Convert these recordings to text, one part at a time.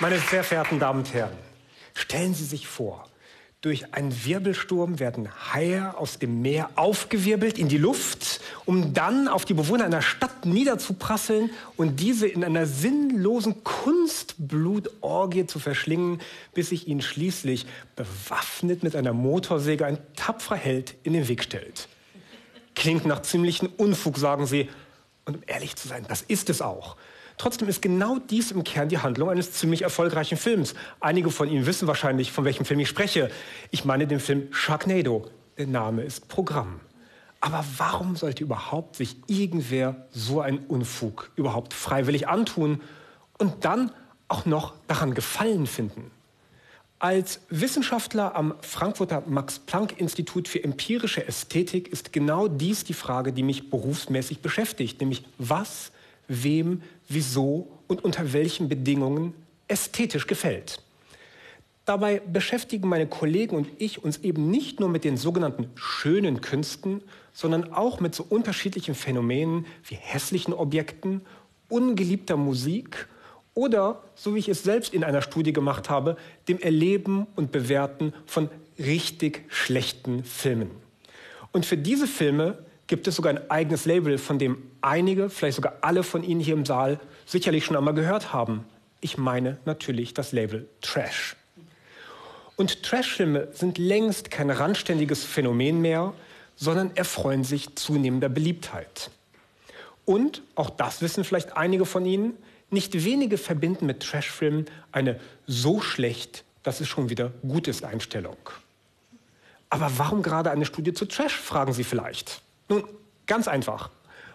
Meine sehr verehrten Damen und Herren, stellen Sie sich vor, durch einen Wirbelsturm werden Haie aus dem Meer aufgewirbelt in die Luft, um dann auf die Bewohner einer Stadt niederzuprasseln und diese in einer sinnlosen Kunstblutorgie zu verschlingen, bis sich ihnen schließlich bewaffnet mit einer Motorsäge ein tapferer Held in den Weg stellt. Klingt nach ziemlichem Unfug, sagen Sie. Und um ehrlich zu sein, das ist es auch. Trotzdem ist genau dies im Kern die Handlung eines ziemlich erfolgreichen Films. Einige von Ihnen wissen wahrscheinlich, von welchem Film ich spreche. Ich meine den Film Sharknado. Der Name ist Programm. Aber warum sollte überhaupt sich irgendwer so einen Unfug überhaupt freiwillig antun und dann auch noch daran Gefallen finden? Als Wissenschaftler am Frankfurter Max-Planck-Institut für empirische Ästhetik ist genau dies die Frage, die mich berufsmäßig beschäftigt, nämlich was, wem, wieso und unter welchen Bedingungen ästhetisch gefällt. Dabei beschäftigen meine Kollegen und ich uns eben nicht nur mit den sogenannten schönen Künsten, sondern auch mit so unterschiedlichen Phänomenen wie hässlichen Objekten, ungeliebter Musik oder, so wie ich es selbst in einer Studie gemacht habe, dem Erleben und Bewerten von richtig schlechten Filmen. Und für diese Filme gibt es sogar ein eigenes Label, von dem einige, vielleicht sogar alle von Ihnen hier im Saal, sicherlich schon einmal gehört haben. Ich meine natürlich das Label Trash. Und Trash-Filme sind längst kein randständiges Phänomen mehr, sondern erfreuen sich zunehmender Beliebtheit. Und, auch das wissen vielleicht einige von Ihnen, nicht wenige verbinden mit Trash-Filmen eine so schlecht, dass es schon wieder gut ist Einstellung. Aber warum gerade eine Studie zu Trash, fragen Sie vielleicht? Nun, ganz einfach.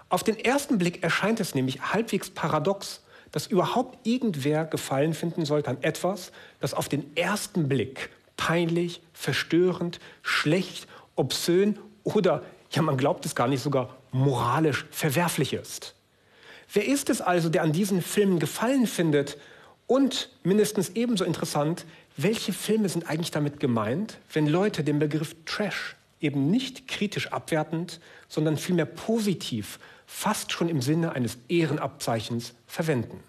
Auf den ersten Blick erscheint es nämlich halbwegs paradox, dass überhaupt irgendwer Gefallen finden sollte an etwas, das auf den ersten Blick peinlich, verstörend, schlecht, obszön oder, ja man glaubt es gar nicht, sogar moralisch verwerflich ist. Wer ist es also, der an diesen Filmen Gefallen findet? Und, mindestens ebenso interessant, welche Filme sind eigentlich damit gemeint, wenn Leute den Begriff Trash eben nicht kritisch abwertend, sondern vielmehr positiv, fast schon im Sinne eines Ehrenabzeichens verwenden.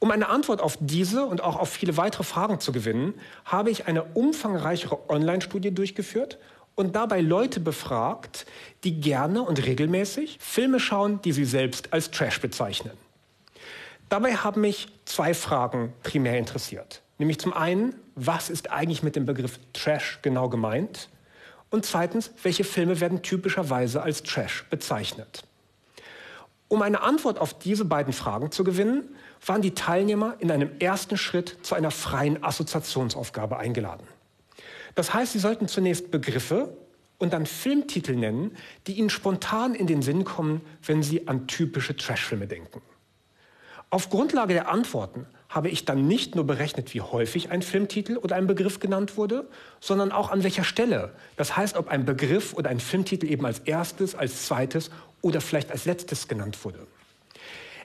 Um eine Antwort auf diese und auch auf viele weitere Fragen zu gewinnen, habe ich eine umfangreichere Online-Studie durchgeführt und dabei Leute befragt, die gerne und regelmäßig Filme schauen, die sie selbst als Trash bezeichnen. Dabei haben mich zwei Fragen primär interessiert. Nämlich zum einen, was ist eigentlich mit dem Begriff Trash genau gemeint? Und zweitens, welche Filme werden typischerweise als Trash bezeichnet? Um eine Antwort auf diese beiden Fragen zu gewinnen, waren die Teilnehmer in einem ersten Schritt zu einer freien Assoziationsaufgabe eingeladen. Das heißt, sie sollten zunächst Begriffe und dann Filmtitel nennen, die ihnen spontan in den Sinn kommen, wenn sie an typische Trashfilme denken. Auf Grundlage der Antworten habe ich dann nicht nur berechnet, wie häufig ein Filmtitel oder ein Begriff genannt wurde, sondern auch an welcher Stelle. Das heißt, ob ein Begriff oder ein Filmtitel eben als erstes, als zweites oder vielleicht als letztes genannt wurde.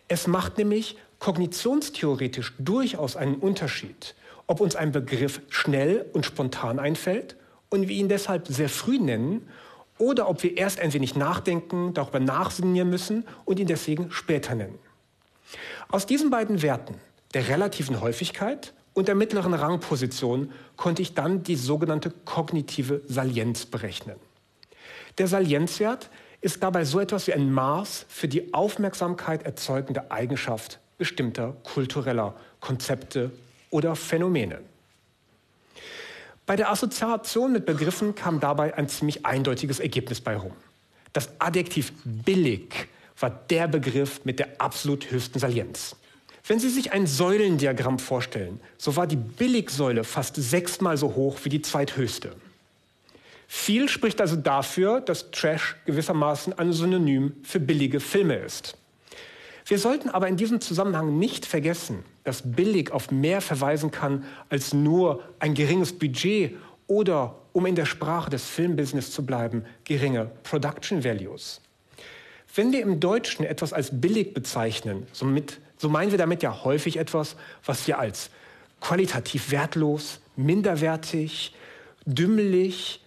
Es macht nämlich kognitionstheoretisch durchaus einen Unterschied, ob uns ein Begriff schnell und spontan einfällt und wir ihn deshalb sehr früh nennen oder ob wir erst ein wenig nachdenken, darüber nachsinnieren müssen und ihn deswegen später nennen. Aus diesen beiden Werten, der relativen Häufigkeit und der mittleren Rangposition, konnte ich dann die sogenannte kognitive Salienz berechnen. Der Salienzwert ist dabei so etwas wie ein Maß für die Aufmerksamkeit erzeugende Eigenschaft bestimmter kultureller Konzepte oder Phänomene. Bei der Assoziation mit Begriffen kam dabei ein ziemlich eindeutiges Ergebnis bei rum. Das Adjektiv billig war der Begriff mit der absolut höchsten Salienz. Wenn Sie sich ein Säulendiagramm vorstellen, so war die Billigsäule fast 6-mal so hoch wie die zweithöchste. Viel spricht also dafür, dass Trash gewissermaßen ein Synonym für billige Filme ist. Wir sollten aber in diesem Zusammenhang nicht vergessen, dass billig auf mehr verweisen kann als nur ein geringes Budget oder, um in der Sprache des Filmbusiness zu bleiben, geringe Production Values. Wenn wir im Deutschen etwas als billig bezeichnen, so meinen wir damit ja häufig etwas, was wir als qualitativ wertlos, minderwertig, dümmelig,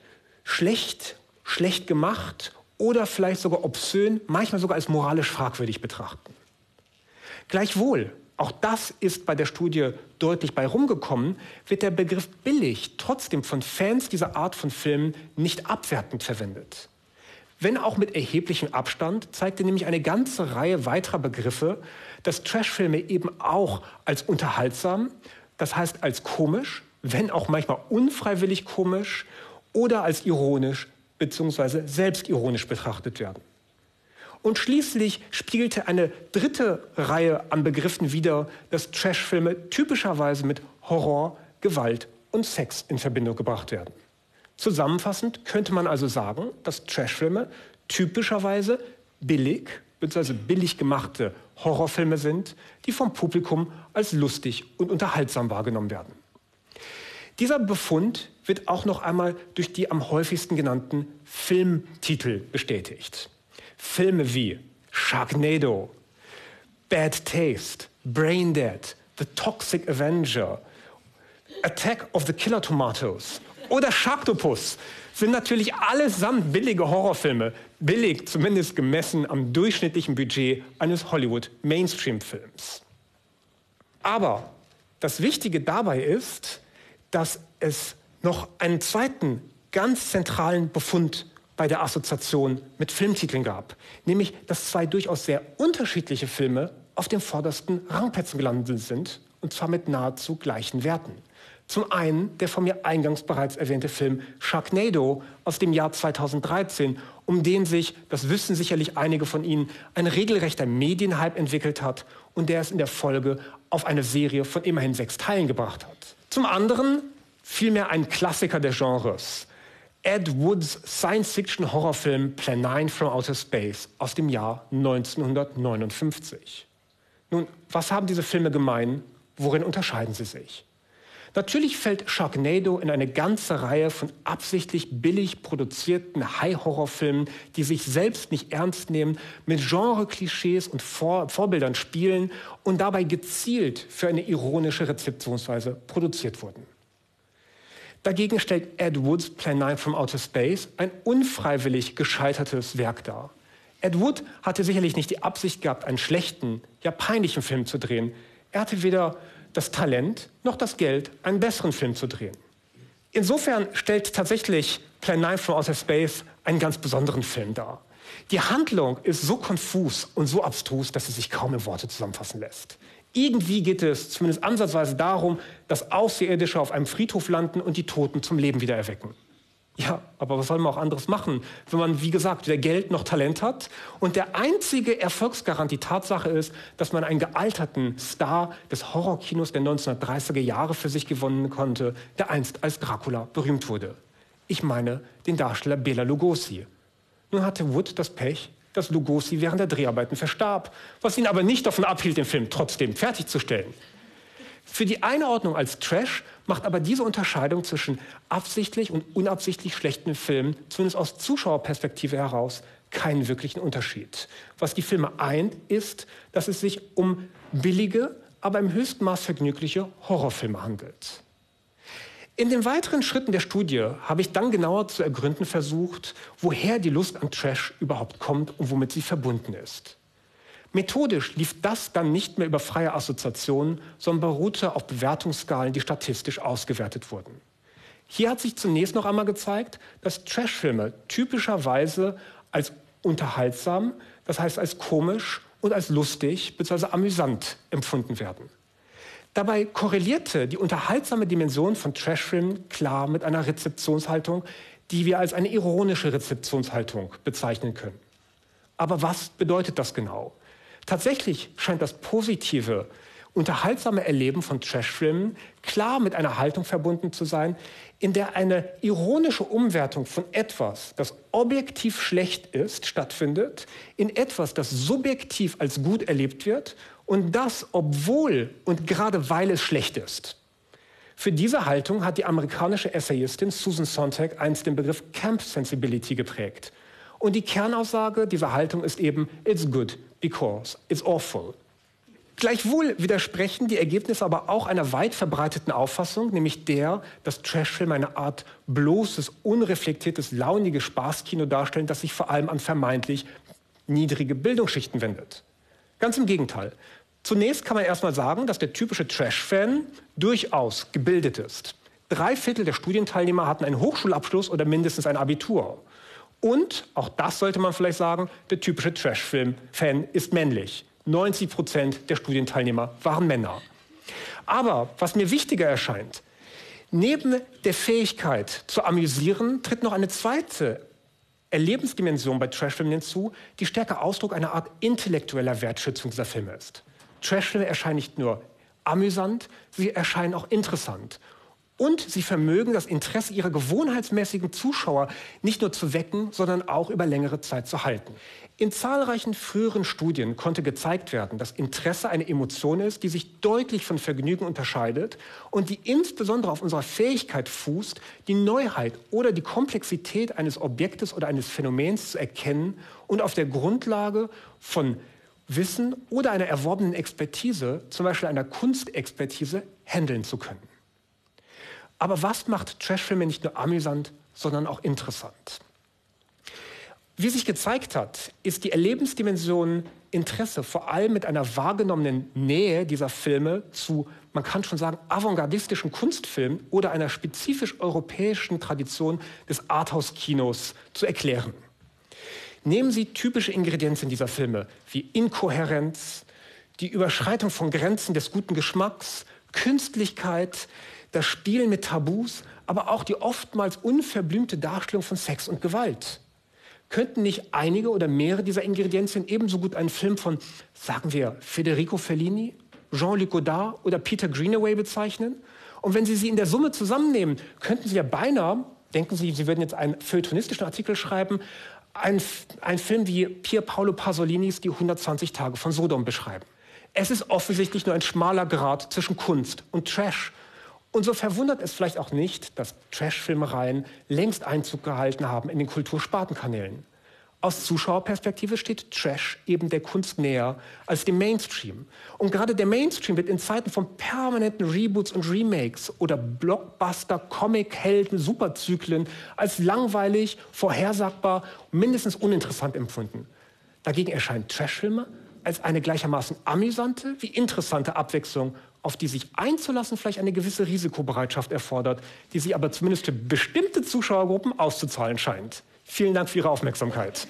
schlecht, schlecht gemacht oder vielleicht sogar obszön, manchmal sogar als moralisch fragwürdig betrachten. Gleichwohl auch das ist bei der Studie deutlich bei rumgekommen, wird der Begriff billig trotzdem von Fans dieser Art von Filmen nicht abwertend verwendet. Wenn auch mit erheblichem Abstand, zeigte nämlich eine ganze Reihe weiterer Begriffe, dass Trashfilme eben auch als unterhaltsam, das heißt als komisch, wenn auch manchmal unfreiwillig komisch oder als ironisch bzw. selbstironisch betrachtet werden. Und schließlich spiegelte eine dritte Reihe an Begriffen wider, dass Trashfilme typischerweise mit Horror, Gewalt und Sex in Verbindung gebracht werden. Zusammenfassend könnte man also sagen, dass Trashfilme typischerweise billig bzw. billig gemachte Horrorfilme sind, die vom Publikum als lustig und unterhaltsam wahrgenommen werden. Dieser Befund wird auch noch einmal durch die am häufigsten genannten Filmtitel bestätigt. Filme wie Sharknado, Bad Taste, Braindead, The Toxic Avenger, Attack of the Killer Tomatoes oder Sharktopus sind natürlich allesamt billige Horrorfilme, billig zumindest gemessen am durchschnittlichen Budget eines Hollywood-Mainstream-Films. Aber das Wichtige dabei ist, dass es noch einen zweiten ganz zentralen Befund bei der Assoziation mit Filmtiteln gab, nämlich, dass zwei durchaus sehr unterschiedliche Filme auf dem vordersten Rangplätzen gelandet sind, und zwar mit nahezu gleichen Werten. Zum einen der von mir eingangs bereits erwähnte Film Sharknado aus dem Jahr 2013, um den sich, das wissen sicherlich einige von Ihnen, ein regelrechter Medienhype entwickelt hat und der es in der Folge auf eine Serie von immerhin 6 Teilen gebracht hat. Zum anderen vielmehr ein Klassiker des Genres, Ed Woods Science-Fiction-Horrorfilm Plan 9 from Outer Space aus dem Jahr 1959. Nun, was haben diese Filme gemein? Worin unterscheiden sie sich? Natürlich fällt Sharknado in eine ganze Reihe von absichtlich billig produzierten High-Horror-Filmen, die sich selbst nicht ernst nehmen, mit Genre-Klischees und Vorbildern spielen und dabei gezielt für eine ironische Rezeptionsweise produziert wurden. Dagegen stellt Ed Woods Plan 9 from Outer Space ein unfreiwillig gescheitertes Werk dar. Ed Wood hatte sicherlich nicht die Absicht gehabt, einen schlechten, ja peinlichen Film zu drehen. Er hatte weder das Talent noch das Geld, einen besseren Film zu drehen. Insofern stellt tatsächlich Plan 9 from Outer Space einen ganz besonderen Film dar. Die Handlung ist so konfus und so abstrus, dass sie sich kaum in Worte zusammenfassen lässt. Irgendwie geht es zumindest ansatzweise darum, dass Außerirdische auf einem Friedhof landen und die Toten zum Leben wieder erwecken. Ja, aber was soll man auch anderes machen, wenn man, wie gesagt, weder Geld noch Talent hat und der einzige Erfolgsgarant die Tatsache ist, dass man einen gealterten Star des Horrorkinos der 1930er Jahre für sich gewonnen konnte, der einst als Dracula berühmt wurde. Ich meine den Darsteller Bela Lugosi. Nun hatte Wood das Pech, dass Lugosi während der Dreharbeiten verstarb, was ihn aber nicht davon abhielt, den Film trotzdem fertigzustellen. Für die Einordnung als Trash macht aber diese Unterscheidung zwischen absichtlich und unabsichtlich schlechten Filmen, zumindest aus Zuschauerperspektive heraus, keinen wirklichen Unterschied. Was die Filme eint, ist, dass es sich um billige, aber im höchsten Maß vergnügliche Horrorfilme handelt. In den weiteren Schritten der Studie habe ich dann genauer zu ergründen versucht, woher die Lust an Trash überhaupt kommt und womit sie verbunden ist. Methodisch lief das dann nicht mehr über freie Assoziationen, sondern beruhte auf Bewertungsskalen, die statistisch ausgewertet wurden. Hier hat sich zunächst noch einmal gezeigt, dass Trashfilme typischerweise als unterhaltsam, das heißt als komisch und als lustig bzw. amüsant empfunden werden. Dabei korrelierte die unterhaltsame Dimension von Trashfilmen klar mit einer Rezeptionshaltung, die wir als eine ironische Rezeptionshaltung bezeichnen können. Aber was bedeutet das genau? Tatsächlich scheint das positive, unterhaltsame Erleben von Trashfilmen klar mit einer Haltung verbunden zu sein, in der eine ironische Umwertung von etwas, das objektiv schlecht ist, stattfindet, in etwas, das subjektiv als gut erlebt wird und das, obwohl und gerade weil es schlecht ist. Für diese Haltung hat die amerikanische Essayistin Susan Sontag einst den Begriff Camp Sensibility geprägt. Und die Kernaussage dieser Haltung ist eben, it's good because it's awful. Gleichwohl widersprechen die Ergebnisse aber auch einer weit verbreiteten Auffassung, nämlich der, dass Trashfilme eine Art bloßes, unreflektiertes, launiges Spaßkino darstellen, das sich vor allem an vermeintlich niedrige Bildungsschichten wendet. Ganz im Gegenteil. Zunächst kann man erstmal sagen, dass der typische Trash-Fan durchaus gebildet ist. 3/4 der Studienteilnehmer hatten einen Hochschulabschluss oder mindestens ein Abitur. Und, auch das sollte man vielleicht sagen, der typische Trash-Film-Fan ist männlich. 90% der Studienteilnehmer waren Männer. Aber was mir wichtiger erscheint, neben der Fähigkeit zu amüsieren, tritt noch eine zweite Erlebensdimension bei Trashfilmen hinzu, die stärker Ausdruck einer Art intellektueller Wertschätzung dieser Filme ist. Trashfilme erscheinen nicht nur amüsant, sie erscheinen auch interessant. Und sie vermögen, das Interesse ihrer gewohnheitsmäßigen Zuschauer nicht nur zu wecken, sondern auch über längere Zeit zu halten. In zahlreichen früheren Studien konnte gezeigt werden, dass Interesse eine Emotion ist, die sich deutlich von Vergnügen unterscheidet und die insbesondere auf unserer Fähigkeit fußt, die Neuheit oder die Komplexität eines Objektes oder eines Phänomens zu erkennen und auf der Grundlage von Wissen oder einer erworbenen Expertise, zum Beispiel einer Kunstexpertise, handeln zu können. Aber was macht Trashfilme nicht nur amüsant, sondern auch interessant? Wie sich gezeigt hat, ist die Erlebensdimension Interesse vor allem mit einer wahrgenommenen Nähe dieser Filme zu, man kann schon sagen, avantgardistischen Kunstfilmen oder einer spezifisch europäischen Tradition des Arthouse-Kinos zu erklären. Nehmen Sie typische Ingredienzien dieser Filme wie Inkohärenz, die Überschreitung von Grenzen des guten Geschmacks, Künstlichkeit, das Spielen mit Tabus, aber auch die oftmals unverblümte Darstellung von Sex und Gewalt. Könnten nicht einige oder mehrere dieser Ingredienzien ebenso gut einen Film von, sagen wir, Federico Fellini, Jean-Luc Godard oder Peter Greenaway bezeichnen? Und wenn Sie sie in der Summe zusammennehmen, könnten Sie ja beinahe, denken Sie, Sie würden jetzt einen feuilletonistischen Artikel schreiben, einen Film wie Pier Paolo Pasolinis Die 120 Tage von Sodom beschreiben. Es ist offensichtlich nur ein schmaler Grat zwischen Kunst und Trash. Und so verwundert es vielleicht auch nicht, dass Trash-Filmereien längst Einzug gehalten haben in den Kulturspartenkanälen. Aus Zuschauerperspektive steht Trash eben der Kunst näher als dem Mainstream. Und gerade der Mainstream wird in Zeiten von permanenten Reboots und Remakes oder Blockbuster, Comic-Helden, Superzyklen als langweilig, vorhersagbar, mindestens uninteressant empfunden. Dagegen erscheinen Trash-Filme als eine gleichermaßen amüsante wie interessante Abwechslung, auf die sich einzulassen vielleicht eine gewisse Risikobereitschaft erfordert, die sie aber zumindest für bestimmte Zuschauergruppen auszuzahlen scheint. Vielen Dank für Ihre Aufmerksamkeit.